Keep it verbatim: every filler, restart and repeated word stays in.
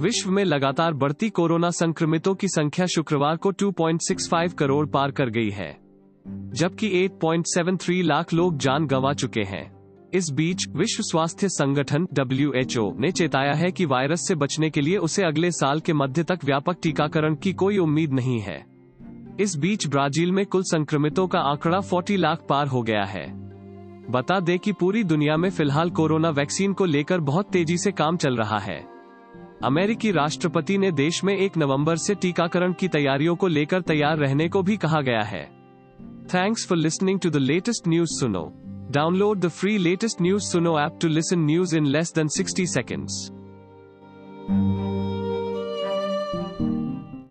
विश्व में लगातार बढ़ती कोरोना संक्रमितों की संख्या शुक्रवार को दो पॉइंट छह पाँच करोड़ पार कर गई है, जबकि आठ पॉइंट सात तीन लाख लोग जान गंवा चुके हैं। इस बीच विश्व स्वास्थ्य संगठन डब्ल्यू एच ओ ने चेताया है कि वायरस से बचने के लिए उसे अगले साल के मध्य तक व्यापक टीकाकरण की कोई उम्मीद नहीं है। इस बीच ब्राजील में कुल संक्रमितों का आंकड़ा चालीस लाख पार हो गया है। बता दें कि पूरी दुनिया में फिलहाल कोरोना वैक्सीन को लेकर बहुत तेजी से काम चल रहा है। अमेरिकी राष्ट्रपति ने देश में एक नवंबर से टीकाकरण की तैयारियों को लेकर तैयार रहने को भी कहा गया है। Thanks for listening to the latest news सुनो। Download the free latest news Suno app to listen news in less than sixty seconds.